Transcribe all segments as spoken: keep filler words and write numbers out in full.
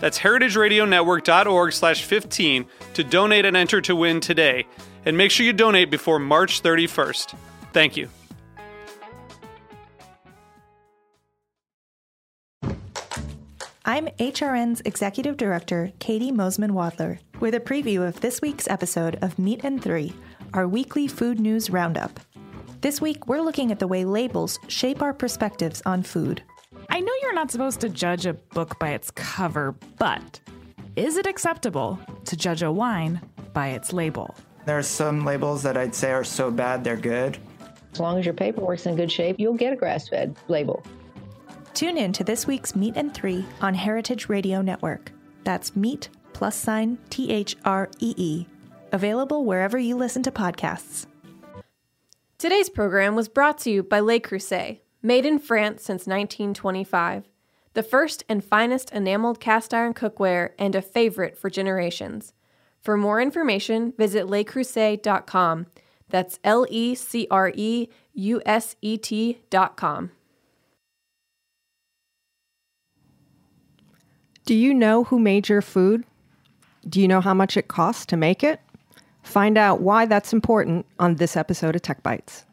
That's heritage radio network dot org slash fifteen to donate and enter to win today. And make sure you donate before March thirty-first. Thank you. I'm H R N's Executive Director, Katie Moseman-Wadler, with a preview of this week's episode of Meat and three, our weekly food news roundup. This week, we're looking at the way labels shape our perspectives on food. I know you're not supposed to judge a book by its cover, but is it acceptable to judge a wine by its label? There are some labels that I'd say are so bad they're good. As long as your paperwork's in good shape, you'll get a grass-fed label. Tune in to this week's Meat and three on Heritage Radio Network. That's meat plus sign T H R E E. Available wherever you listen to podcasts. Today's program was brought to you by Le Creuset, made in France since nineteen twenty-five, the first and finest enameled cast iron cookware and a favorite for generations. For more information, visit le creuset dot com. That's L E C R E U S E T dot com. Do you know who made your food? Do you know how much it costs to make it? Find out why that's important on this episode of Tech Bites.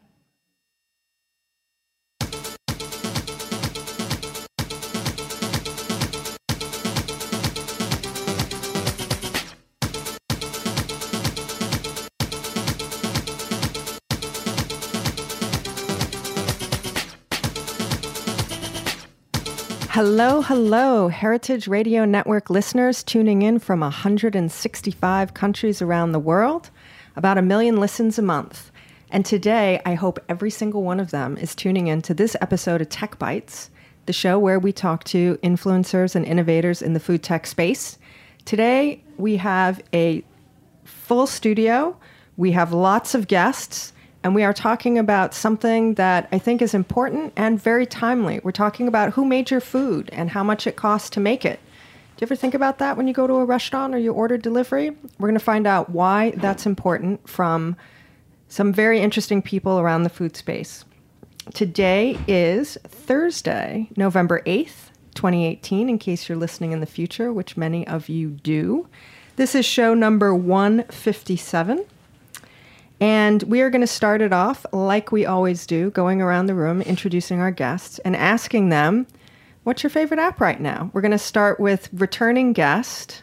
Hello, hello, Heritage Radio Network listeners tuning in from one hundred sixty-five countries around the world, about a million listens a month. And today, I hope every single one of them is tuning in to this episode of Tech Bites, the show where we talk to influencers and innovators in the food tech space. Today, we have a full studio, we have lots of guests, and we are talking about something that I think is important and very timely. We're talking about who made your food and how much it costs to make it. Do you ever think about that when you go to a restaurant or you order delivery? We're going to find out why that's important from some very interesting people around the food space. Today is Thursday, November eighth, twenty eighteen, in case you're listening in the future, which many of you do. This is show number one fifty-seven. And we are going to start it off like we always do, going around the room, introducing our guests and asking them, what's your favorite app right now? We're going to start with returning guest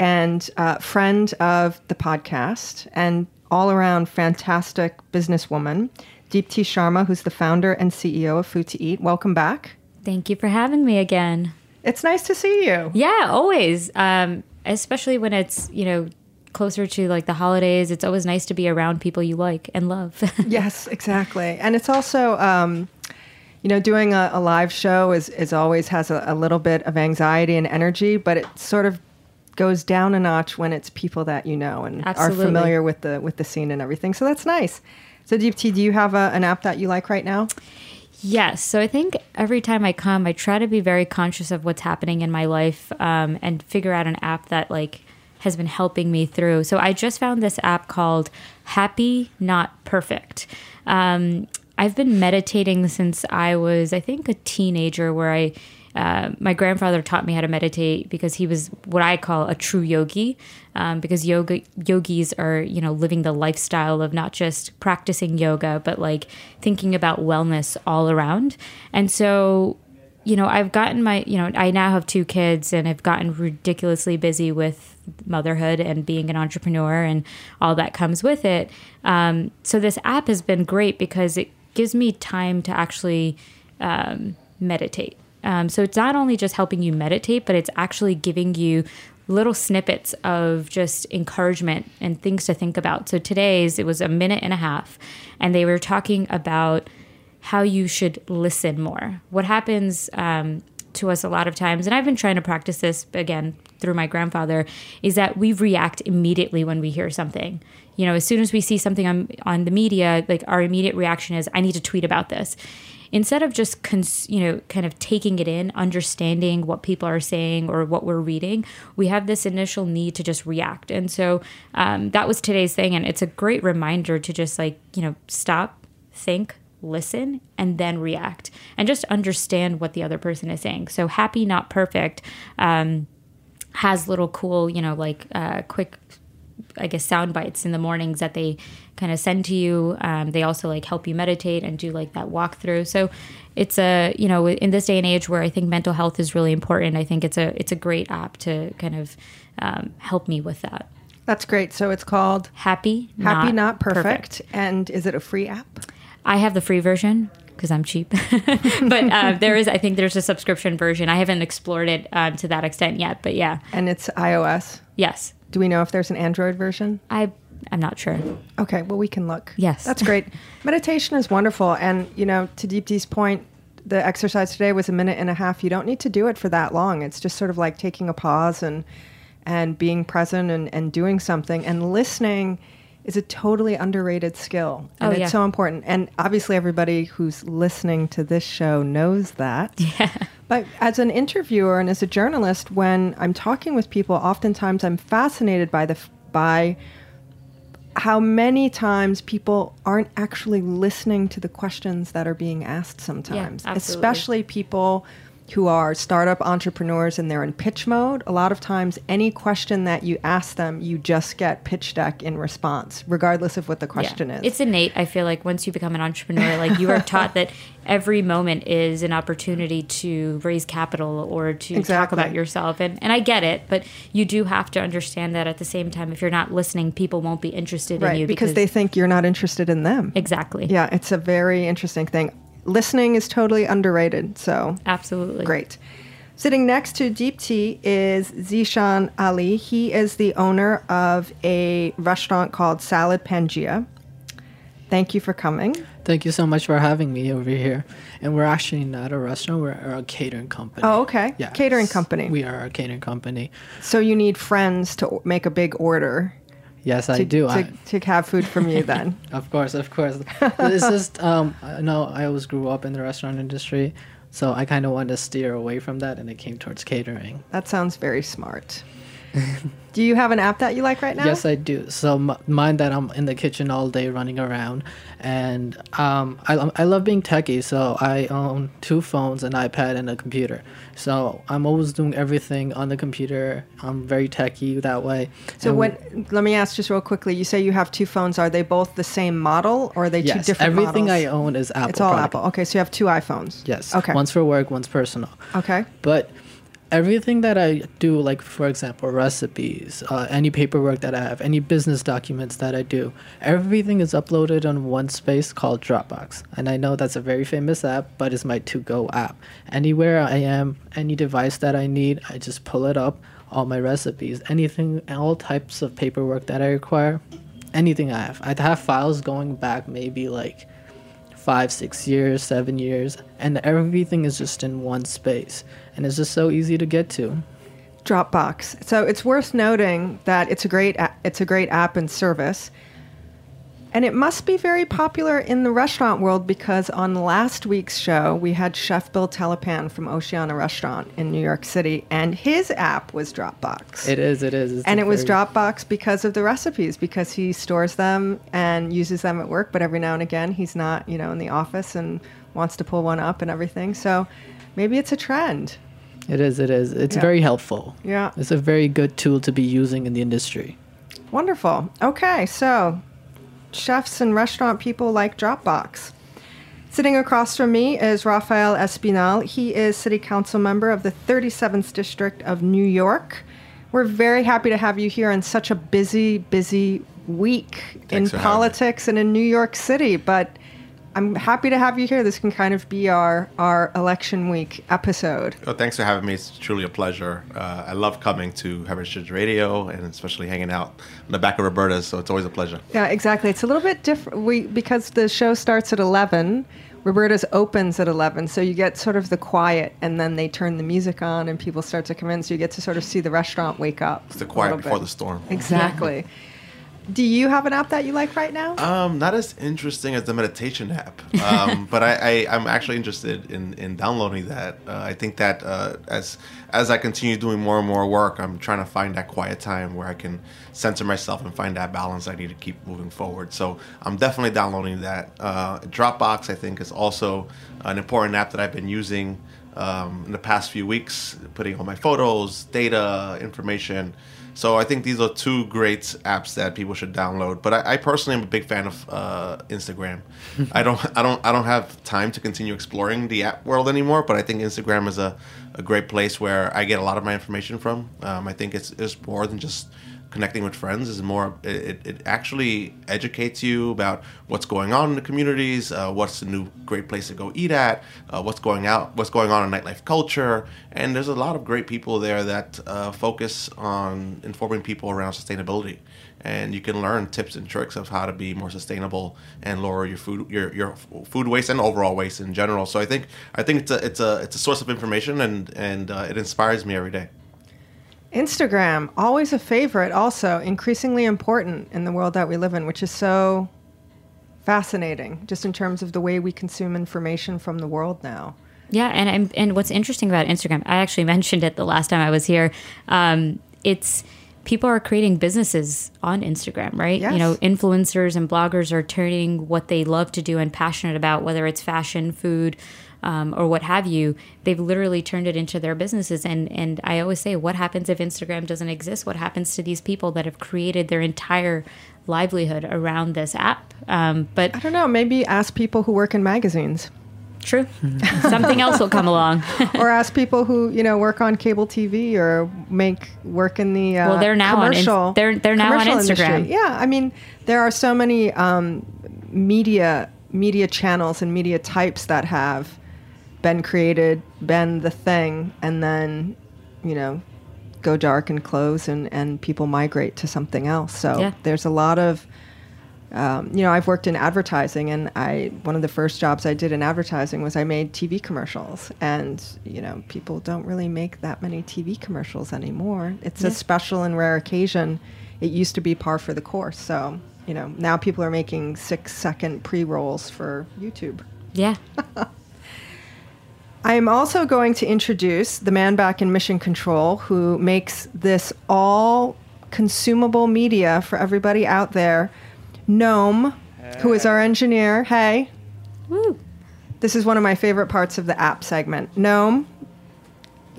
and uh, friend of the podcast and all-around fantastic businesswoman, Deepti Sharma, who's the founder and C E O of Food to Eat. Welcome back. Thank you for having me again. It's nice to see you. Yeah, always, um, especially when it's, you know, closer to like the holidays. It's always nice to be around people you like and love. Yes, exactly. And it's also, um, you know, doing a, a live show is, is always has a, a little bit of anxiety and energy, but it sort of goes down a notch when it's people that you know and Absolutely. Are familiar with the with the scene and everything. So that's nice. So Deepti, do you have a, an app that you like right now? Yes. So I think every time I come, I try to be very conscious of what's happening in my life um, and figure out an app that like has been helping me through. So I just found this app called Happy Not Perfect. Um, I've been meditating since I was, I think, a teenager where I, uh, my grandfather taught me how to meditate because he was what I call a true yogi, um, because yoga yogis are, you know, living the lifestyle of not just practicing yoga, but like thinking about wellness all around. And so you know, I've gotten my, you know, I now have two kids and I've gotten ridiculously busy with motherhood and being an entrepreneur and all that comes with it. Um, so this app has been great because it gives me time to actually um, meditate. Um, so it's not only just helping you meditate, but it's actually giving you little snippets of just encouragement and things to think about. So today's, it was a minute and a half, and they were talking about how you should listen more. What happens um, to us a lot of times, and I've been trying to practice this, again, through my grandfather, is that we react immediately when we hear something. You know, as soon as we see something on, on the media, like our immediate reaction is, I need to tweet about this. Instead of just, cons- you know, kind of taking it in, understanding what people are saying or what we're reading, we have this initial need to just react. And so um, that was today's thing. And it's a great reminder to just like, you know, stop, think, listen, and then react and just understand what the other person is saying. So Happy Not Perfect um, has little cool, you know, like uh, quick, I guess, sound bites in the mornings that they kind of send to you. Um, they also like help you meditate and do like that walkthrough. So it's a, you know, in this day and age where I think mental health is really important, I think it's a, it's a great app to kind of um, help me with that. That's great. So it's called Happy Not, Happy Not Perfect. Perfect. And is it a free app? I have the free version because I'm cheap, but uh, there is, I think there's a subscription version. I haven't explored it um, to that extent yet, but yeah. And it's iOS? Yes. Do we know if there's an Android version? I, I'm not sure. Okay, well, we can look. Yes. That's great. Meditation is wonderful. And, you know, to Deepti's point, the exercise today was a minute and a half. You don't need to do it for that long. It's just sort of like taking a pause and and being present and, and doing something. And listening is a totally underrated skill. And oh, yeah. It's so important. And obviously everybody who's listening to this show knows that. Yeah. But as an interviewer and as a journalist, when I'm talking with people, oftentimes I'm fascinated by the by how many times people aren't actually listening to the questions that are being asked sometimes, yeah, especially people who are startup entrepreneurs and they're in pitch mode. A lot of times, any question that you ask them, you just get pitch deck in response, regardless of what the question yeah. is. It's innate. I feel like once you become an entrepreneur, like you are taught that every moment is an opportunity to raise capital or to exactly. talk about yourself. And, and I get it, but you do have to understand that at the same time, if you're not listening, people won't be interested right, in you. Because, because they think you're not interested in them. Exactly. Yeah, it's a very interesting thing. Listening is totally underrated, so... Absolutely. Great. Sitting next to Deepti is Zeeshan Ali. He is the owner of a restaurant called Salad Pangea. Thank you for coming. Thank you so much for having me over here. And we're actually not a restaurant, we're a catering company. Oh, okay. Yes. Catering company. We are a catering company. So you need friends to make a big order. Yes, to, I do. To, I, to have food from you then. Of course, of course. It's just, um, no, I always grew up in the restaurant industry, so I kind of wanted to steer away from that, and it came towards catering. That sounds very smart. Do you have an app that you like right now? Yes, I do. So m- mine that I'm in the kitchen all day running around, and um, I, I love being techie, so I own two phones, an iPad, and a computer. So I'm always doing everything on the computer. I'm very techie that way. So what, let me ask just real quickly. You say you have two phones. Are they both the same model, or are they yes, two different models? Yes, everything I own is Apple. It's all product. Apple. Okay, so you have two iPhones. Yes. Okay. One's for work, one's personal. Okay. But... everything that I do, like, for example, recipes, uh, any paperwork that I have, any business documents that I do, everything is uploaded on one space called Dropbox. And I know that's a very famous app, but it's my to-go app. Anywhere I am, any device that I need, I just pull it up, all my recipes, anything, all types of paperwork that I require, anything I have. I have files going back maybe, like, five, six years, seven years, and everything is just in one space. And it's just so easy to get to. Dropbox. So it's worth noting that it's a great a- it's a great app and service. And it must be very popular in the restaurant world because on last week's show, we had Chef Bill Telepan from Oceana Restaurant in New York City, and his app was Dropbox. It is, it is. It's and it was Dropbox because of the recipes, because he stores them and uses them at work, but every now and again, he's not, you know, in the office and wants to pull one up and everything. So maybe it's a trend. It is, it is. It's yeah. very helpful. Yeah. It's a very good tool to be using in the industry. Wonderful. Okay, so... chefs and restaurant people like Dropbox. Sitting across from me is Rafael Espinal. He is city council member of the thirty-seventh District of New York. We're very happy to have you here on such a busy, busy week Thanks in politics and in New York City. But I'm happy to have you here. This can kind of be our, our election week episode. Oh, thanks for having me. It's truly a pleasure. Uh, I love coming to Heritage Radio and especially hanging out on the back of Roberta's, so it's always a pleasure. Yeah, exactly. It's a little bit different we, because the show starts at eleven. Roberta's opens at eleven, so you get sort of the quiet, and then they turn the music on and people start to come in, so you get to sort of see the restaurant wake up. It's the quiet before the storm. Exactly. Do you have an app that you like right now? Um, not as interesting as the meditation app, um, but I, I, I'm actually interested in, in downloading that. Uh, I think that uh, as as I continue doing more and more work, I'm trying to find that quiet time where I can center myself and find that balance I need to keep moving forward. So I'm definitely downloading that. Uh, Dropbox, I think, is also an important app that I've been using um, in the past few weeks, putting all my photos, data, information. So I think these are two great apps that people should download. But I, I personally am a big fan of uh, Instagram. I don't, I don't, I don't have time to continue exploring the app world anymore. But I think Instagram is a, a great place where I get a lot of my information from. Um, I think it's, it's more than just connecting with friends. It's more, it, it actually educates you about what's going on in the communities, uh, what's the new great place to go eat at, uh, what's going out, what's going on in nightlife culture, and there's a lot of great people there that uh, focus on informing people around sustainability, and you can learn tips and tricks of how to be more sustainable and lower your food your your food waste and overall waste in general. So I think I think it's a it's a it's a source of information, and and uh, it inspires me every day. Instagram, always a favorite, also increasingly important in the world that we live in, which is so fascinating, just in terms of the way we consume information from the world now. Yeah, and and, and what's interesting about Instagram, I actually mentioned it the last time I was here, um, it's people are creating businesses on Instagram, right? Yes. You know, influencers and bloggers are turning what they love to do and passionate about, whether it's fashion, food, Um, or what have you, they've literally turned it into their businesses. And, and I always say, what happens if Instagram doesn't exist? What happens to these people that have created their entire livelihood around this app? Um, but I don't know, maybe ask people who work in magazines. True. Something else will come along. Or ask people who, you know, work on cable T V or make work in the uh, well, they're now commercial on in- they're, they're now commercial on Instagram. Industry. Yeah, I mean, there are so many um, media media channels and media types that have been created, been the thing, and then, you know, go dark and close, and, and people migrate to something else. So yeah. There's a lot of, um, you know, I've worked in advertising, and I one of the first jobs I did in advertising was I made T V commercials, and, you know, people don't really make that many T V commercials anymore. It's yeah. a special and rare occasion. It used to be par for the course. So, you know, now people are making six-second pre-rolls for YouTube. Yeah. I'm also going to introduce the man back in Mission Control who makes this all consumable media for everybody out there. Gnome, hey. Who is our engineer. Hey. Woo. This is one of my favorite parts of the app segment. Gnome,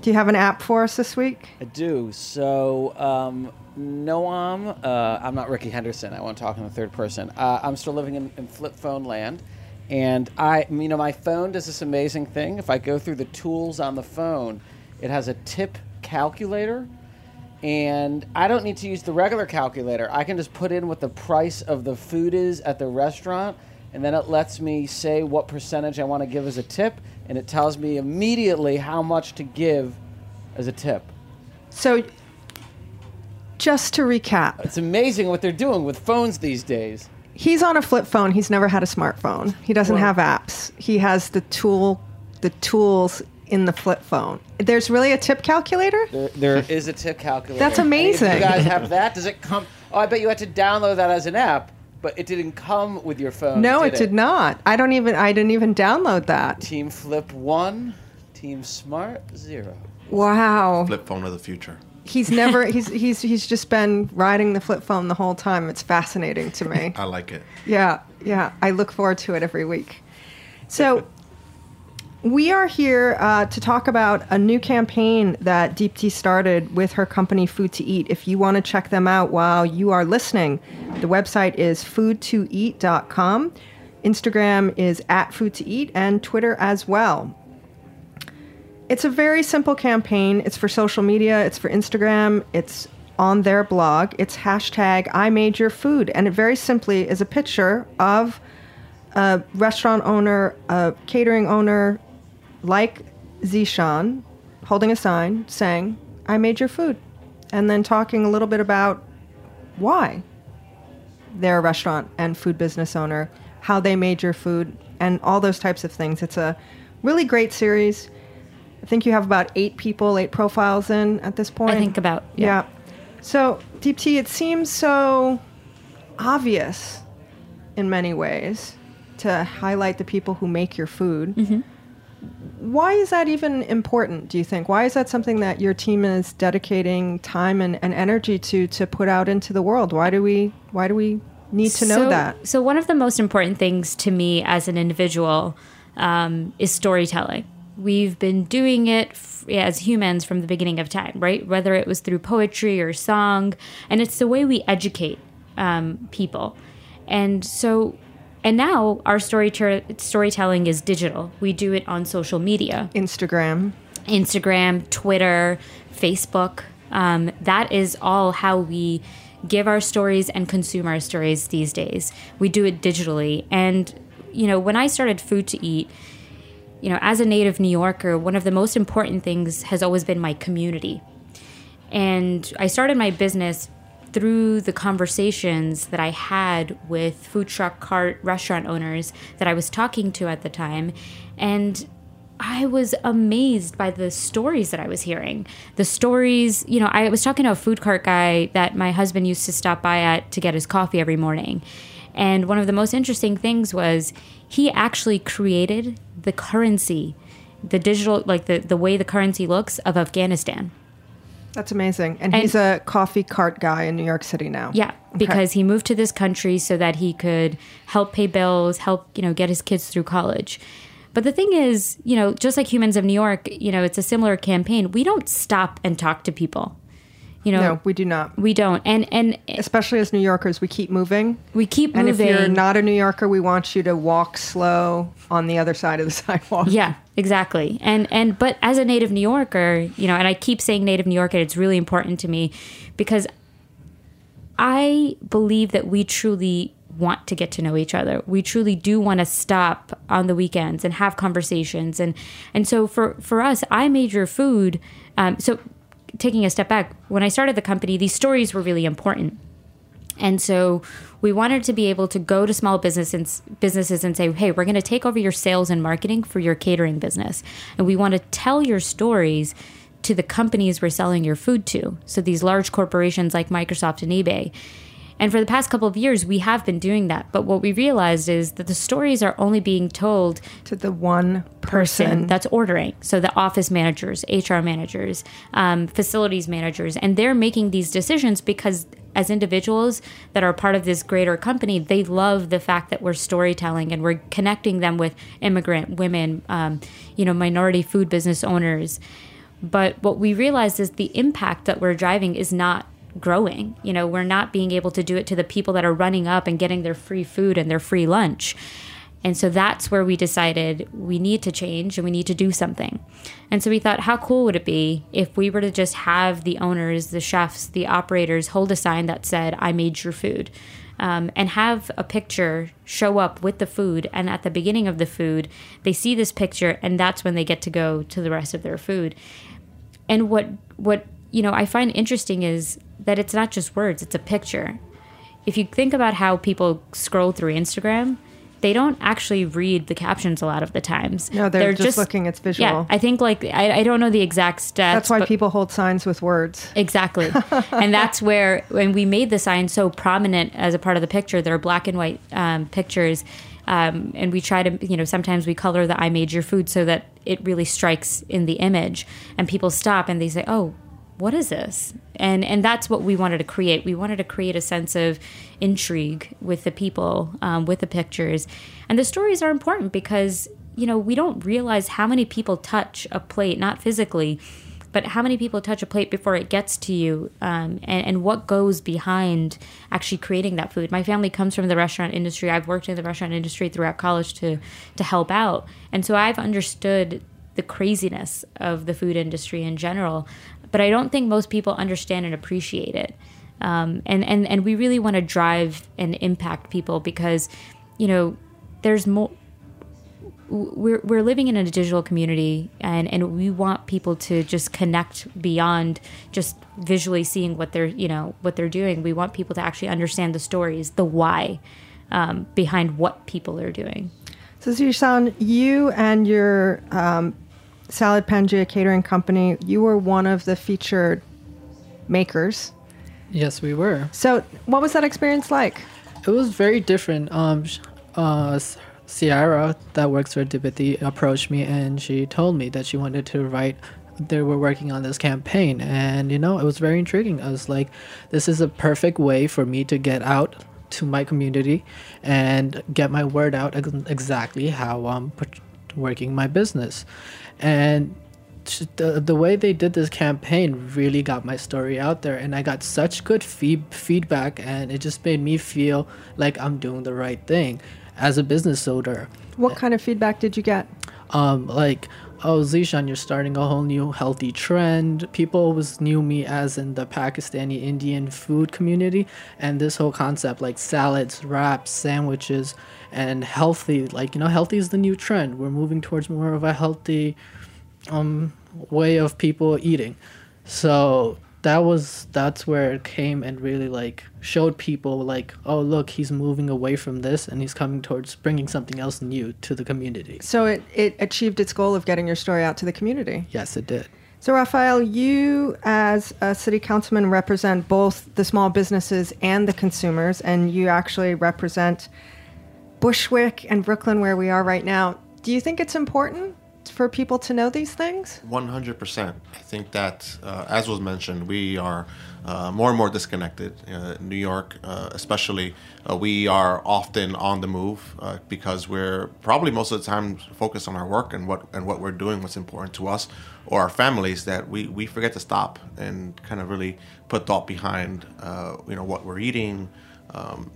do you have an app for us this week? I do. So, um, Noam, uh, I'm not Ricky Henderson. I won't talk in the third person. Uh, I'm still living in, in flip phone land. And I, you know, my phone does this amazing thing. If I go through the tools on the phone, it has a tip calculator. And I don't need to use the regular calculator. I can just put in what the price of the food is at the restaurant. And then it lets me say what percentage I want to give as a tip. And it tells me immediately how much to give as a tip. So just to recap. It's amazing what they're doing with phones these days. He's on a flip phone. He's never had a smartphone. He doesn't well, have apps. He has the tool, the tools in the flip phone. There's really a tip calculator? There, there is a tip calculator. That's amazing. If you guys have that? Does it come? Oh, I bet you had to download that as an app, but it didn't come with your phone. No, did it, it did not. I don't even. I didn't even download that. Team Flip one, Team Smart zero. Wow. Flip phone of the future. He's never, he's he's he's just been riding the flip phone the whole time. It's fascinating to me. I like it. Yeah, yeah. I look forward to it every week. So we are here uh, to talk about a new campaign that Deepti started with her company, Food to Eat. If you want to check them out while you are listening, the website is food to eat dot com. Instagram is at Food to Eat, and Twitter as well. It's a very simple campaign. It's for social media. It's for Instagram. It's on their blog. It's hashtag I Made Your Food. And it very simply is a picture of a restaurant owner, a catering owner, like Zeeshan, holding a sign saying, I made your food. And then talking a little bit about why they're a restaurant and food business owner, how they made your food, and all those types of things. It's a really great series. I think you have about eight people, eight profiles in at this point. I think about, yeah. yeah. So, Deepti, it seems so obvious in many ways to highlight the people who make your food. Mm-hmm. Why is that even important, do you think? Why is that something that your team is dedicating time and, and energy to to put out into the world? Why do we why do we need to know so, that? So one of the most important things to me as an individual um, is storytelling. We've been doing it f- as humans from the beginning of time, right? Whether it was through poetry or song. And it's the way we educate um, people. And so, and now our story ter- storytelling is digital. We do it on social media. Instagram. Instagram, Twitter, Facebook. Um, that is all how we give our stories and consume our stories these days. We do it digitally. And, you know, when I started Food to Eat, you know, as a native New Yorker, one of the most important things has always been my community. And I started my business through the conversations that I had with food truck cart restaurant owners that I was talking to at the time. And I was amazed by the stories that I was hearing. The stories, you know, I was talking to a food cart guy that my husband used to stop by at to get his coffee every morning. And one of the most interesting things was he actually created the currency, the digital, like the, the way the currency looks of Afghanistan. That's amazing. And, and he's a coffee cart guy in New York City now. Yeah, okay. Because he moved to this country so that he could help pay bills, help, you know, get his kids through college. But the thing is, you know, just like Humans of New York, you know, it's a similar campaign. We don't stop and talk to people. You know, no, we do not. We don't. And and especially as New Yorkers, we keep moving. We keep and moving. And if you're not a New Yorker, we want you to walk slow on the other side of the sidewalk. Yeah, exactly. And and but as a native New Yorker, you know, and I keep saying native New Yorker, it's really important to me because I believe that we truly want to get to know each other. We truly do want to stop on the weekends and have conversations. And and so for, for us, I made your food. Um, so taking a step back, when I started the company, these stories were really important. And so we wanted to be able to go to small businesses, businesses and say, hey, we're going to take over your sales and marketing for your catering business. And we want to tell your stories to the companies we're selling your food to. So these large corporations like Microsoft and eBay. And for the past couple of years, we have been doing that. But what we realized is that the stories are only being told to the one person, person that's ordering. So the office managers, H R managers, um, facilities managers, and they're making these decisions because as individuals that are part of this greater company, they love the fact that we're storytelling and we're connecting them with immigrant women, um, you know, minority food business owners. But what we realized is the impact that we're driving is not growing. You know, we're not being able to do it to the people that are running up and getting their free food and their free lunch. And so that's where we decided we need to change and we need to do something. And so we thought, how cool would it be if we were to just have the owners, the chefs, the operators hold a sign that said, I made your food, um, and have a picture show up with the food. And at the beginning of the food, they see this picture and that's when they get to go to the rest of their food. And what, what, you know, I find interesting is that it's not just words, it's a picture. If you think about how people scroll through Instagram, they don't actually read the captions a lot of the times. No, they're, they're just, just looking, it's visual. Yeah, I think like, I, I don't know the exact steps. That's why but, people hold signs with words. Exactly. And that's where, when we made the sign so prominent as a part of the picture, there are black and white um, pictures. Um, and we try to, you know, sometimes we color the I made your food so that it really strikes in the image. And people stop and they say, oh, what is this? And and that's what we wanted to create. We wanted to create a sense of intrigue with the people, um, with the pictures. And the stories are important because, you know, we don't realize how many people touch a plate, not physically, but how many people touch a plate before it gets to you, um, and, and what goes behind actually creating that food. My family comes from the restaurant industry. I've worked in the restaurant industry throughout college to to help out. And so I've understood the craziness of the food industry in general, but I don't think most people understand and appreciate it. Um, and, and, and we really want to drive and impact people because, you know, there's more. We're we're living in a digital community, and, and we want people to just connect beyond just visually seeing what they're you know what they're doing. We want people to actually understand the stories, the why um, behind what people are doing. So, Zeeshan, you and your um, Salad Pangea Catering Company, you were one of the featured makers. Yes, we were. So, what was that experience like? It was very different. Um, uh. Sierra, that works for Deepti, approached me and she told me that she wanted to write. They were working on this campaign, and you know, it was very intriguing. I was like, this is a perfect way for me to get out to my community and get my word out ex- exactly how I'm working my business. And the, the way they did this campaign really got my story out there, and I got such good fee- feedback, and it just made me feel like I'm doing the right thing as a business owner. What kind of feedback did you get? Um, like, oh, Zeeshan, you're starting a whole new healthy trend. People always knew me as in the Pakistani Indian food community, and this whole concept, like salads, wraps, sandwiches, and healthy. Like, you know, healthy is the new trend. We're moving towards more of a healthy um, way of people eating. So that was that's where it came and really like showed people like, oh, look, he's moving away from this and he's coming towards bringing something else new to the community. So it, it achieved its goal of getting your story out to the community. Yes, it did. So, Rafael, you as a city councilman represent both the small businesses and the consumers, and you actually represent Bushwick and Brooklyn, where we are right now. Do you think it's important for people to know these things? one hundred percent. I think that, uh, as was mentioned, we are uh, more and more disconnected. Uh, New York, uh, especially, uh, we are often on the move uh, because we're probably most of the time focused on our work and what and what we're doing, what's important to us or our families, that we, we forget to stop and kind of really put thought behind, uh, you know, what we're eating, um,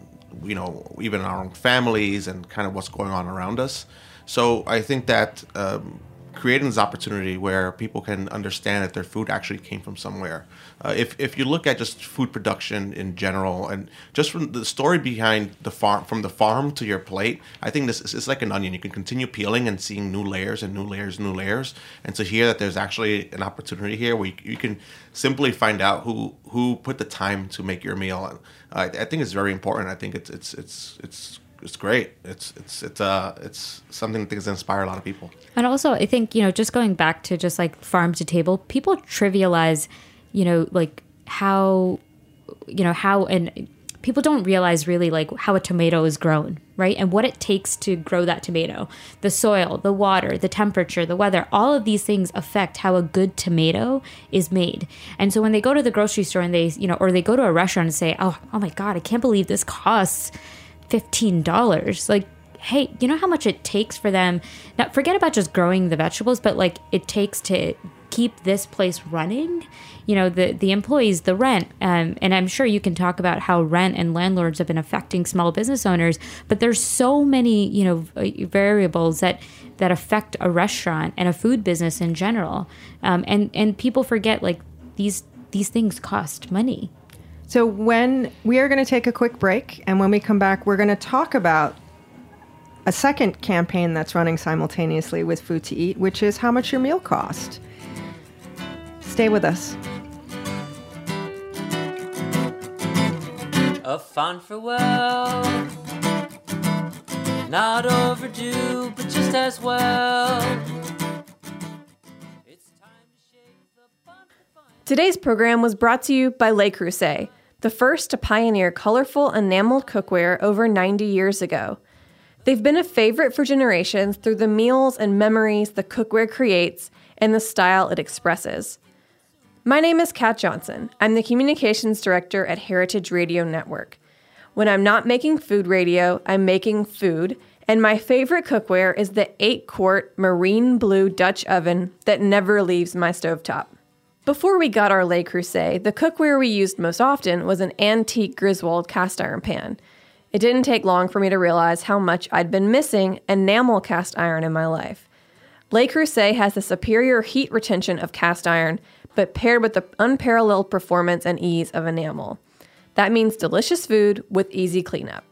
you know, even our own families and kind of what's going on around us. So I think that um, creating this opportunity where people can understand that their food actually came from somewhere. Uh, if if you look at just food production in general, and just from the story behind the farm, from the farm to your plate, I think this is like an onion. You can continue peeling and seeing new layers and new layers, new layers. And to hear that there's actually an opportunity here where you, you can simply find out who, who put the time to make your meal. And uh, I, I think it's very important. I think it's it's it's it's. It's great. It's it's it's uh it's something that I think is going to inspire a lot of people. And also, I think, you know, just going back to just like farm to table, people trivialize, you know, like how, you know, how and people don't realize really like how a tomato is grown, right? And what it takes to grow that tomato, the soil, the water, the temperature, the weather, all of these things affect how a good tomato is made. And so when they go to the grocery store and they, you know, or they go to a restaurant and say, oh, oh my God, I can't believe this costs fifteen dollars. Like, hey, you know how much it takes for them? Now, forget about just growing the vegetables, but like it takes to keep this place running, you know, the, the employees, the rent. Um, and I'm sure you can talk about how rent and landlords have been affecting small business owners, but there's so many, you know, variables that, that affect a restaurant and a food business in general. Um, and, and people forget like these, these things cost money. So when we are going to take a quick break, and when we come back, we're going to talk about a second campaign that's running simultaneously with Food to Eat, which is how much your meal cost. Stay with us. A fond farewell, not overdue, but just as well. Today's program was brought to you by Le Creuset, the first to pioneer colorful enameled cookware over ninety years ago. They've been a favorite for generations through the meals and memories the cookware creates and the style it expresses. My name is Kat Johnson. I'm the Communications Director at Heritage Radio Network. When I'm not making food radio, I'm making food, and my favorite cookware is the eight-quart marine blue Dutch oven that never leaves my stovetop. Before we got our Le Creuset, the cookware we used most often was an antique Griswold cast iron pan. It didn't take long for me to realize how much I'd been missing enamel cast iron in my life. Le Creuset has the superior heat retention of cast iron, but paired with the unparalleled performance and ease of enamel. That means delicious food with easy cleanup.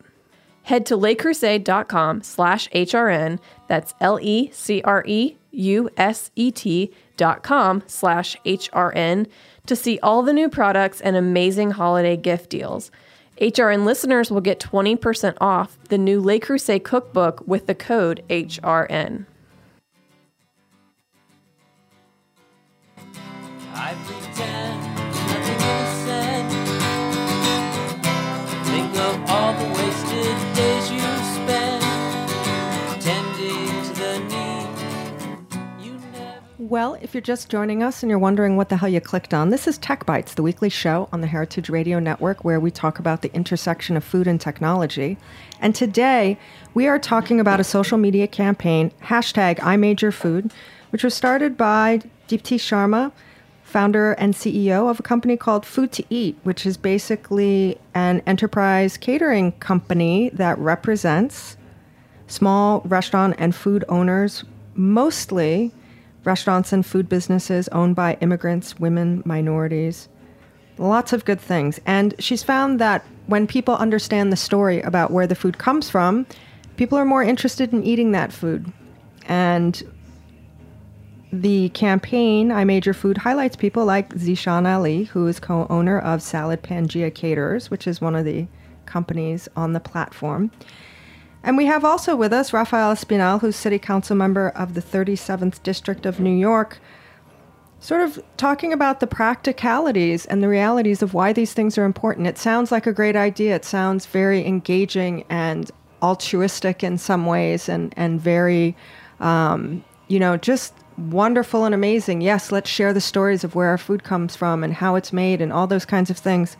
Head to lecreuset.com slash hrn, that's L-E-C-R-E-U-S-E-T dot com slash hrn, to see all the new products and amazing holiday gift deals. H R N listeners will get twenty percent off the new Le Creuset cookbook with the code H R N. I pretend nothing is said. Think of all the wasted days you spent tending to the need you never... Well, if you're just joining us and you're wondering what the hell you clicked on, this is Tech Bites, the weekly show on the Heritage Radio Network where we talk about the intersection of food and technology. And today, we are talking about a social media campaign, hashtag IMadeYourFood, which was started by Deepti Sharma, founder and C E O of a company called Food to Eat, which is basically an enterprise catering company that represents small restaurant and food owners, mostly restaurants and food businesses owned by immigrants, women, minorities, lots of good things. And she's found that when people understand the story about where the food comes from, people are more interested in eating that food. And the campaign, I Made Your Food, highlights people like Zeeshan Ali, who is co-owner of Salad Pangea Caterers, which is one of the companies on the platform. And we have also with us Rafael Espinal, who's city council member of the thirty-seventh District of New York, sort of talking about the practicalities and the realities of why these things are important. It sounds like a great idea. It sounds very engaging and altruistic in some ways and, and very, um, you know, just... wonderful and amazing. Yes, let's share the stories of where our food comes from and how it's made and all those kinds of things.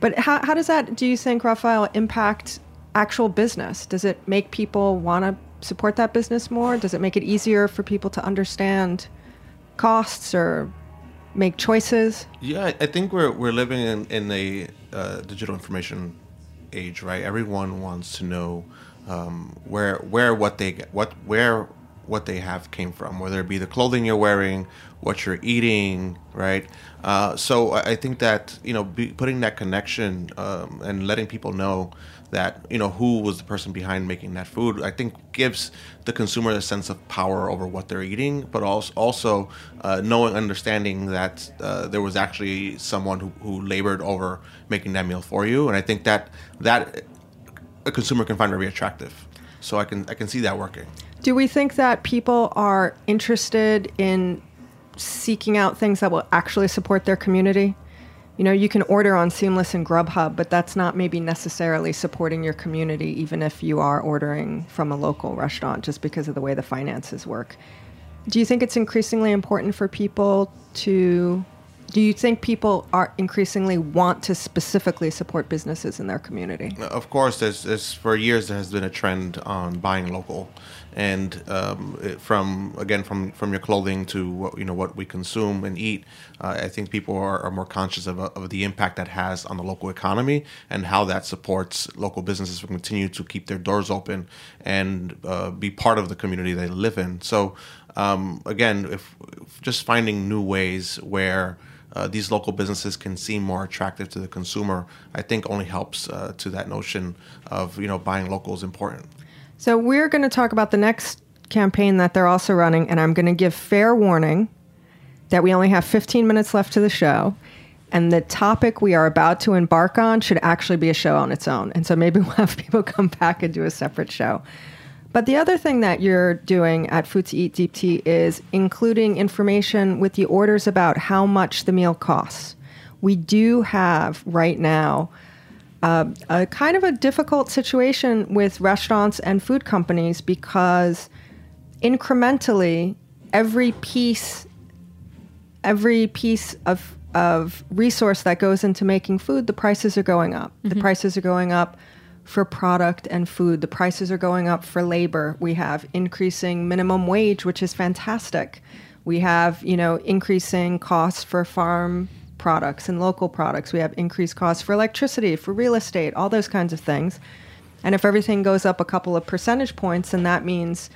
But how, how does that, do you think, Rafael, impact actual business? Does it make people want to support that business more? Does it make it easier for people to understand costs or make choices? Yeah, I think we're we're living in, in a uh, digital information age, right? Everyone wants to know um, where where what they get, what where. what they have came from, whether it be the clothing you're wearing, what you're eating, right? Uh, so I think that, you know, be, putting that connection um, and letting people know that, you know, who was the person behind making that food, I think gives the consumer a sense of power over what they're eating, but also, also uh, knowing, understanding that uh, there was actually someone who, who labored over making that meal for you. And I think that that a consumer can find very attractive. So I can I can see that working. Do we think that people are interested in seeking out things that will actually support their community? You know, you can order on Seamless and Grubhub, but that's not maybe necessarily supporting your community, even if you are ordering from a local restaurant, just because of the way the finances work. Do you think it's increasingly important for people to... Do you think people are increasingly want to specifically support businesses in their community? Of course, there's, there's, for years there has been a trend on buying local, and um, from again from, from your clothing to what, you know what we consume and eat. Uh, I think people are, are more conscious of, of the impact that has on the local economy and how that supports local businesses to continue to keep their doors open and uh, be part of the community they live in. So um, again, if, if just finding new ways where Uh, these local businesses can seem more attractive to the consumer, I think only helps uh, to that notion of, you know, buying local is important. So we're going to talk about the next campaign that they're also running, and I'm going to give fair warning that we only have fifteen minutes left to the show, and the topic we are about to embark on should actually be a show on its own. And so maybe we'll have people come back and do a separate show. But the other thing that you're doing at Food to Eat, Deepti, is including information with the orders about how much the meal costs. We do have right now uh, a kind of a difficult situation with restaurants and food companies because incrementally every piece, every piece of of resource that goes into making food, the prices are going up. Mm-hmm. The prices are going up for product and food. The prices are going up for labor. We have increasing minimum wage, which is fantastic. We have, you know, increasing costs for farm products and local products. We have increased costs for electricity, for real estate, all those kinds of things. And if everything goes up a couple of percentage points, then that means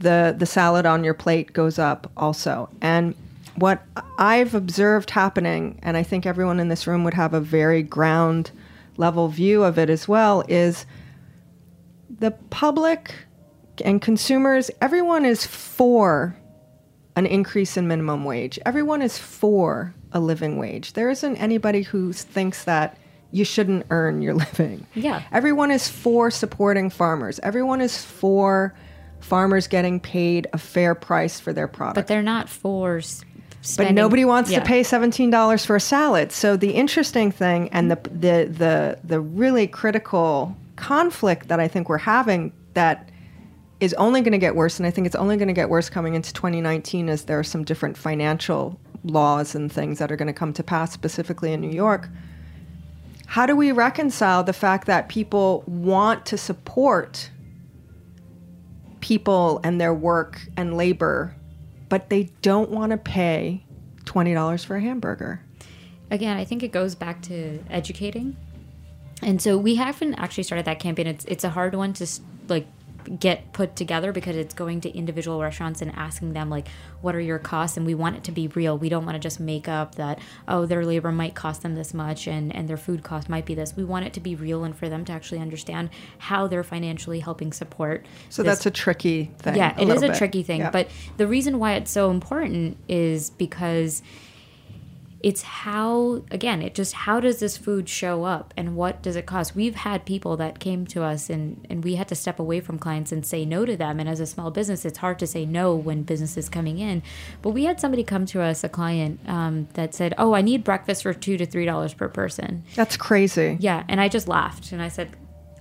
the the salad on your plate goes up also. And what I've observed happening, and I think everyone in this room would have a very ground level view of it as well, is the public and consumers, everyone is for an increase in minimum wage. Everyone is for a living wage. There isn't anybody who thinks that you shouldn't earn your living. Yeah. Everyone is for supporting farmers. Everyone is for farmers getting paid a fair price for their product. But they're not for spending. But nobody wants yeah. to pay seventeen dollars for a salad. So the interesting thing and the, the the the really critical conflict that I think we're having that is only going to get worse, and I think it's only going to get worse coming into twenty nineteen, is there are some different financial laws and things that are going to come to pass, specifically in New York. How do we reconcile the fact that people want to support people and their work and labor, but they don't want to pay twenty dollars for a hamburger? Again, I think it goes back to educating. And so we haven't actually started that campaign. It's it's a hard one to like get put together because it's going to individual restaurants and asking them, like, what are your costs? And we want it to be real. We don't want to just make up that, oh, their labor might cost them this much and, and their food cost might be this. We want it to be real and for them to actually understand how they're financially helping support. So this. That's a tricky thing. Yeah, it is a bit. tricky thing. Yeah. But the reason why it's so important is because it's how, again, it just, how does this food show up and what does it cost? We've had people that came to us and, and we had to step away from clients and say no to them. And as a small business, it's hard to say no when business is coming in. But we had somebody come to us, a client, um, that said, oh, I need breakfast for two to three dollars per person. That's crazy. Yeah. And I just laughed and I said,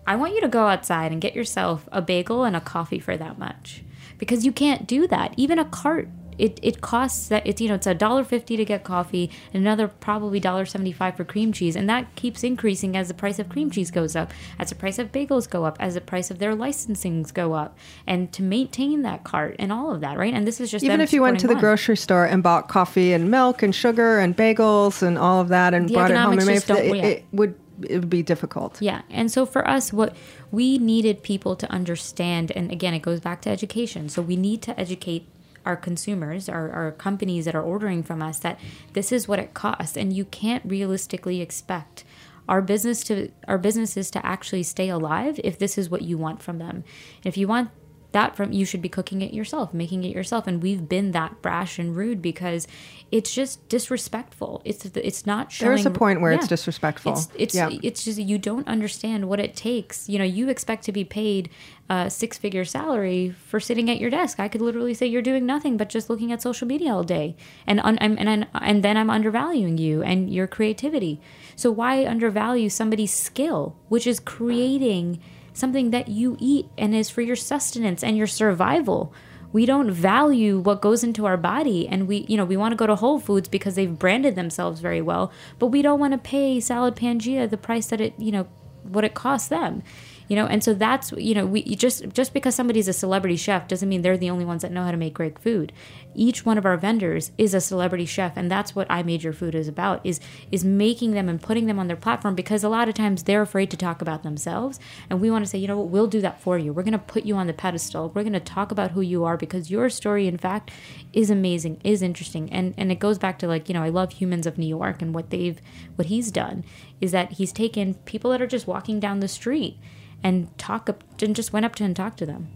I want you to go outside and get yourself a bagel and a coffee for that much, because you can't do that. Even a cart. It it costs that it's you know it's a dollar fifty to get coffee and another probably dollar seventy five for cream cheese, and that keeps increasing as the price of cream cheese goes up, as the price of bagels go up, as the price of their licensings go up, and to maintain that cart and all of that, right? And this is just even if you went to the grocery store and bought coffee and milk and sugar and bagels and all of that and brought it home, and it, it would it would be difficult. Yeah, and so for us, what we needed people to understand, and again, it goes back to education. So we need to educate our consumers, our, our companies that are ordering from us, that this is what it costs, and you can't realistically expect our business to our businesses to actually stay alive if this is what you want from them. And if you want that from, you should be cooking it yourself, making it yourself. And we've been that brash and rude because it's just disrespectful. It's it's not showing. There's a point where yeah, it's disrespectful. It's it's, yeah. it's just you don't understand what it takes. You know, you expect to be paid a six-figure salary for sitting at your desk. I could literally say you're doing nothing but just looking at social media all day, and un, I'm, and I'm, and then I'm undervaluing you and your creativity. So why undervalue somebody's skill, which is creating something that you eat and is for your sustenance and your survival? We don't value what goes into our body, and we, you know, we want to go to Whole Foods because they've branded themselves very well, but we don't want to pay Salad Pangea the price that it, you know, what it costs them. You know, and so that's, you know, we you just just because somebody's a celebrity chef doesn't mean they're the only ones that know how to make great food. Each one of our vendors is a celebrity chef, and that's what I Made Your Food is about, is is making them and putting them on their platform, because a lot of times they're afraid to talk about themselves, and we want to say, you know what, we'll do that for you. We're going to put you on the pedestal. We're going to talk about who you are, because your story, in fact, is amazing, is interesting. And and it goes back to, like, you know, I love Humans of New York, and what they've what he's done is that he's taken people that are just walking down the street and talk up, and just went up to and talked to them.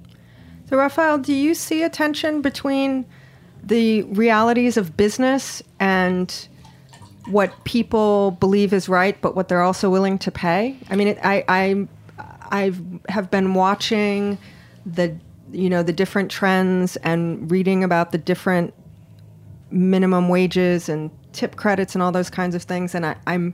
So, Rafael, do you see a tension between the realities of business and what people believe is right, but what they're also willing to pay? I mean, it, I, I, I have been watching the, you know, the different trends and reading about the different minimum wages and tip credits and all those kinds of things, and I, I'm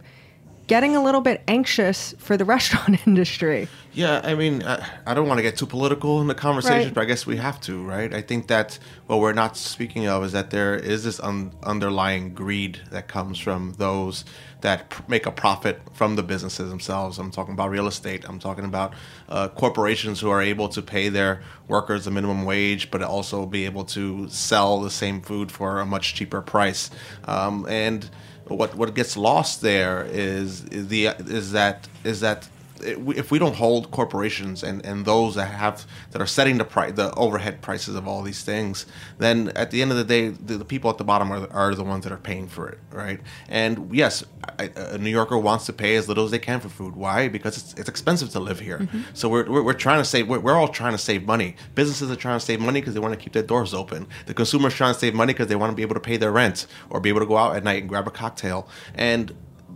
getting a little bit anxious for the restaurant industry. Yeah, I mean, I, I don't want to get too political in the conversation, right. but I guess we have to, right? I think that what we're not speaking of is that there is this un- underlying greed that comes from those that pr- make a profit from the businesses themselves. I'm talking about real estate. I'm talking about uh, corporations who are able to pay their workers a minimum wage, but also be able to sell the same food for a much cheaper price. Um, and what what gets lost there is the is that is that if we don't hold corporations and, and those that have that are setting the price, the overhead prices of all these things, then at the end of the day, the, the people at the bottom are, are the ones that are paying for it, right? And yes, I, a New Yorker wants to pay as little as they can for food. Why? Because it's, it's expensive to live here. Mm-hmm. So we're, we're we're trying to save. We're, we're all trying to save money. Businesses are trying to save money because they want to keep their doors open. The consumer's trying to save money because they want to be able to pay their rent or be able to go out at night and grab a cocktail. And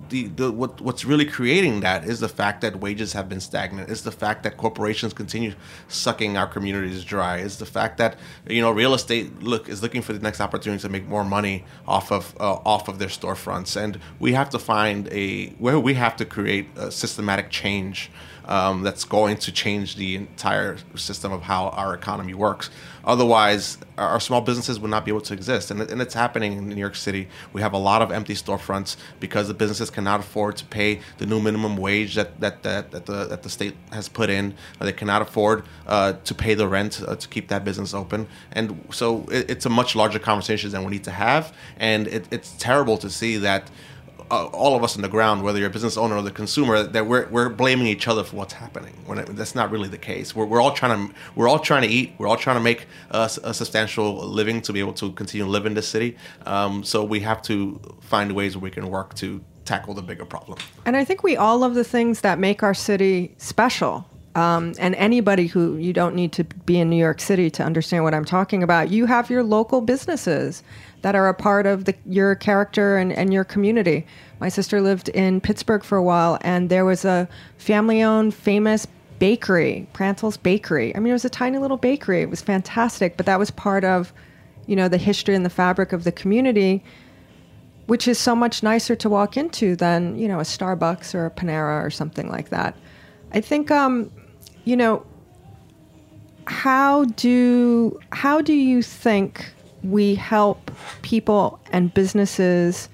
The, the, what what's really creating that is the fact that wages have been stagnant. It's the fact that corporations continue sucking our communities dry. It's the fact that, you know, real estate look is looking for the next opportunity to make more money off of uh, off of their storefronts. And we have to find a where we have to create a systematic change um, that's going to change the entire system of how our economy works. Otherwise, our small businesses would not be able to exist. And, and it's happening in New York City. We have a lot of empty storefronts because the businesses cannot afford to pay the new minimum wage that that, that, that, the, that the state has put in. They cannot afford uh, to pay the rent uh, to keep that business open. And so it, it's a much larger conversation than we need to have. And it, it's terrible to see that Uh, all of us on the ground, whether you're a business owner or the consumer, that we're we're blaming each other for what's happening. When it, that's not really the case. We're we're all trying to we're all trying to eat. We're all trying to make a, a substantial living to be able to continue to live in this city. Um, so we have to find ways where we can work to tackle the bigger problem. And I think we all love the things that make our city special. Um, and anybody who, you don't need to be in New York City to understand what I'm talking about. You have your local businesses that are a part of the, your character and, and your community. My sister lived in Pittsburgh for a while, and there was a family-owned, famous bakery, Prantl's Bakery. I mean, it was a tiny little bakery. It was fantastic, but that was part of, you know, the history and the fabric of the community, which is so much nicer to walk into than, you know, a Starbucks or a Panera or something like that. I think, um, you know, how do how do you think we help people and businesses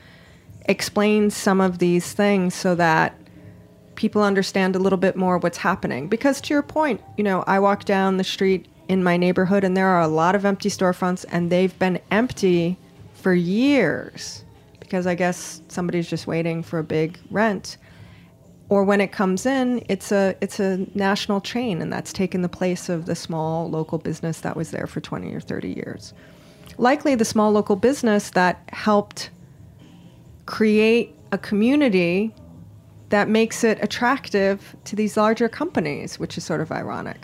explain some of these things so that people understand a little bit more what's happening? Because to your point, you know, I walk down the street in my neighborhood and there are a lot of empty storefronts, and they've been empty for years because I guess somebody's just waiting for a big rent. Or when it comes in, it's a it's a national chain, and that's taken the place of the small local business that was there for twenty or thirty years. Likely the small local business that helped create a community that makes it attractive to these larger companies, which is sort of ironic.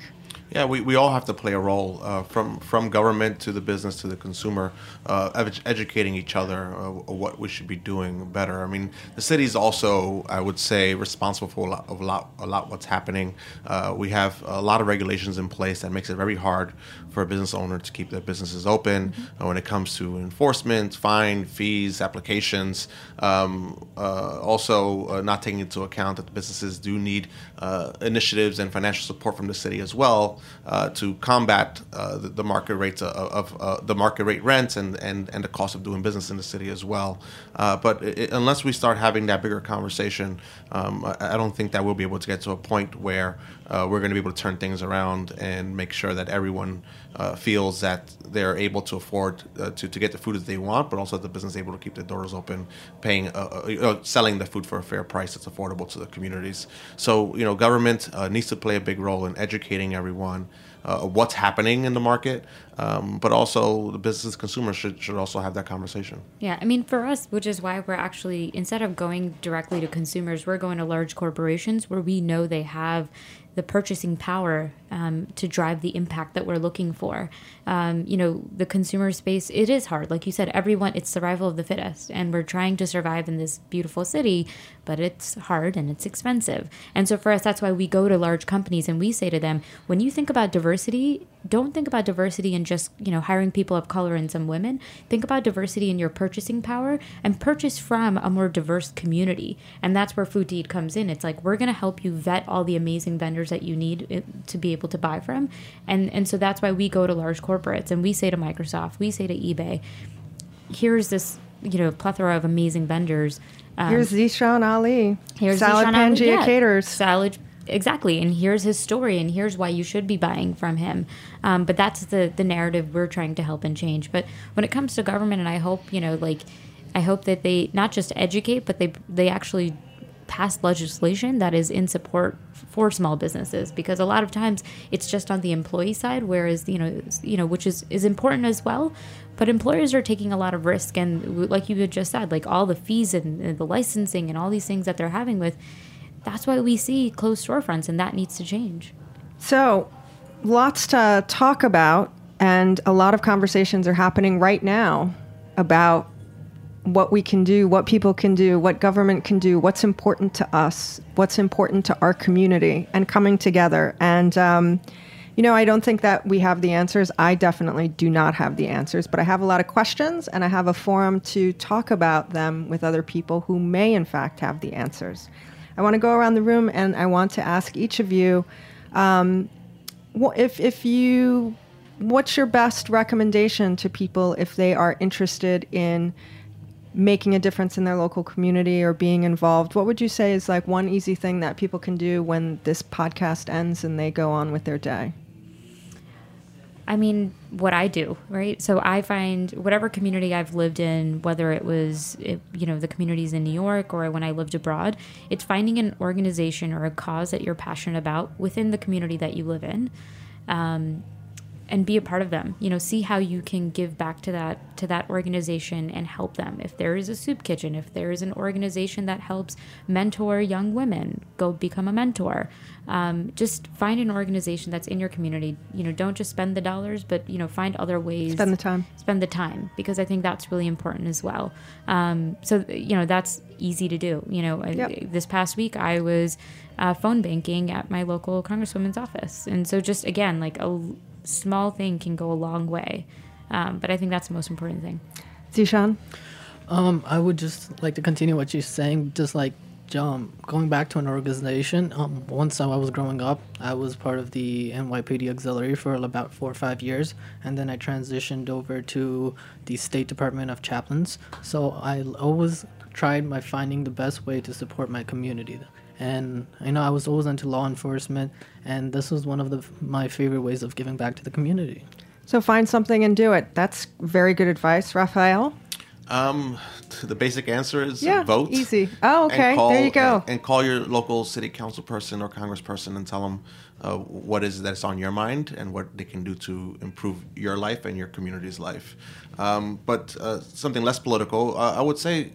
Yeah, we, we all have to play a role, uh, from from government to the business to the consumer, uh, ed- educating each other uh, what we should be doing better. I mean, the city's also, I would say, responsible for a lot of a lot, a lot what's happening. Uh, we have a lot of regulations in place that makes it very hard for a business owner to keep their businesses open. Mm-hmm. Uh, when it comes to enforcement, fine, fees, applications, um, uh, also uh, not taking into account that the businesses do need uh, initiatives and financial support from the city as well. Uh, to combat uh, the, the market rates of, of uh, the market rate rents and, and, and the cost of doing business in the city as well. Uh, but it, unless we start having that bigger conversation, um, I, I don't think that we'll be able to get to a point where uh, we're going to be able to turn things around and make sure that everyone uh, feels that they're able to afford uh, to, to get the food that they want, but also the business is able to keep their doors open, paying, uh, uh, selling the food for a fair price that's affordable to the communities. So, you know, government uh, needs to play a big role in educating everyone. Uh, what's happening in the market, um, but also the business consumers should, should also have that conversation. Yeah, I mean, for us, which is why we're actually, instead of going directly to consumers, we're going to large corporations where we know they have the purchasing power um, to drive the impact that we're looking for. Um, you know, the consumer space, it is hard. Like you said, everyone, it's survival of the fittest, and we're trying to survive in this beautiful city, but it's hard and it's expensive. And so for us, that's why we go to large companies and we say to them, when you think about diversity, don't think about diversity in just, you know, hiring people of color and some women. Think about diversity in your purchasing power and purchase from a more diverse community. And that's where Food to Eat comes in. It's like, we're going to help you vet all the amazing vendors that you need to be able to buy from. And, and so that's why we go to large corporates and we say to Microsoft, we say to eBay, here's this, you know, plethora of amazing vendors. Um, here's Zeeshan Ali. Here's Salad Pangea Caterers. Salad Exactly, and here's his story, and here's why you should be buying from him. Um, but that's the, the narrative we're trying to help and change. But when it comes to government, and I hope, you know, like, I hope that they not just educate, but they they actually pass legislation that is in support for small businesses, because a lot of times it's just on the employee side, whereas, you know, you know, which is, is important as well. But employers are taking a lot of risk, and like you had just said, like all the fees and, and the licensing and all these things that they're having with. That's why we see closed storefronts, and that needs to change. So, lots to talk about, and a lot of conversations are happening right now about what we can do, what people can do, what government can do, what's important to us, what's important to our community, and coming together. And, um, you know, I don't think that we have the answers. I definitely do not have the answers, but I have a lot of questions, and I have a forum to talk about them with other people who may, in fact, have the answers. I want to go around the room, and I want to ask each of you, um, wh- if if you, what's your best recommendation to people if they are interested in making a difference in their local community or being involved? What would you say is like one easy thing that people can do when this podcast ends and they go on with their day? I mean, what I do, right? So I find whatever community I've lived in, whether it was, it, you know, the communities in New York or when I lived abroad, it's finding an organization or a cause that you're passionate about within the community that you live in, um, and be a part of them. You know, see how you can give back to that, to that organization and help them. If there is a soup kitchen, if there is an organization that helps mentor young women, go become a mentor. Um, just find an organization that's in your community. You know, don't just spend the dollars, but, you know, find other ways. Spend the time. Spend the time, because I think that's really important as well. Um, so, you know, that's easy to do. You know, yep. I, this past week I was uh, phone banking at my local congresswoman's office. And so just, again, like a small thing can go a long way. Um, but I think that's the most important thing. Zeeshan? Um, I would just like to continue what she's saying, just like, Um, going back to an organization, um, once I was growing up, I was part of the N Y P D Auxiliary for about four or five years, and then I transitioned over to the State Department of Chaplains. So I always tried my finding the best way to support my community. And, you know, I was always into law enforcement, and this was one of the, my favorite ways of giving back to the community. So find something and do it. That's very good advice. Rafael? Um, the basic answer is yeah, vote. Easy. Oh, okay. Call, there you go. Uh, and call your local city council person or congressperson and tell them uh, what is that's on your mind and what they can do to improve your life and your community's life. Um, but uh, something less political, uh, I would say,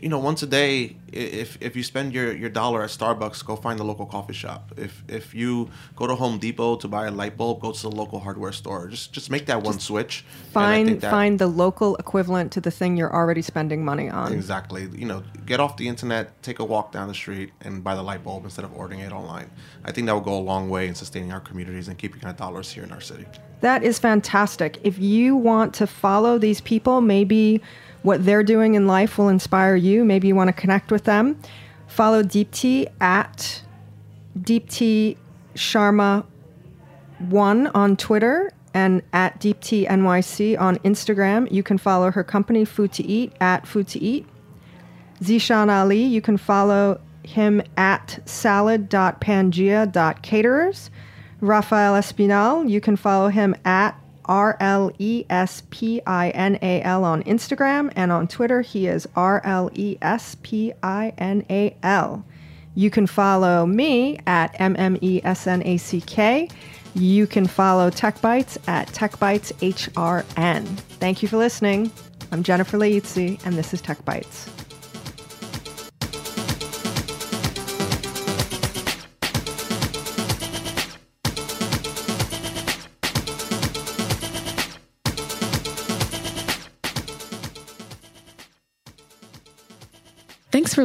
you know, once a day, if if you spend your, your dollar at Starbucks, go find the local coffee shop. If if you go to Home Depot to buy a light bulb, go to the local hardware store. Just just make that just one switch. Find find the local equivalent to the thing you're already spending money on. Exactly. You know, get off the internet, take a walk down the street, and buy the light bulb instead of ordering it online. I think that will go a long way in sustaining our communities and keeping our dollars here in our city. That is fantastic. If you want to follow these people, maybe what they're doing in life will inspire you. Maybe you want to connect with them. Follow Deepti at Deepti Sharma one on Twitter and at Deepti N Y C on Instagram. You can follow her company, Food to Eat, at Food to Eat. Zeeshan Ali, you can follow him at salad dot pangea dot caterers. Rafael Espinal, you can follow him at R L E S P I N A L on Instagram, and on Twitter, he is R L E S P I N A L. You can follow me at M M E S N A C K. You can follow Tech Bites at Tech Bites H R N. Thank you for listening. I'm Jennifer Leizzi, and this is Tech Bites. Thanks for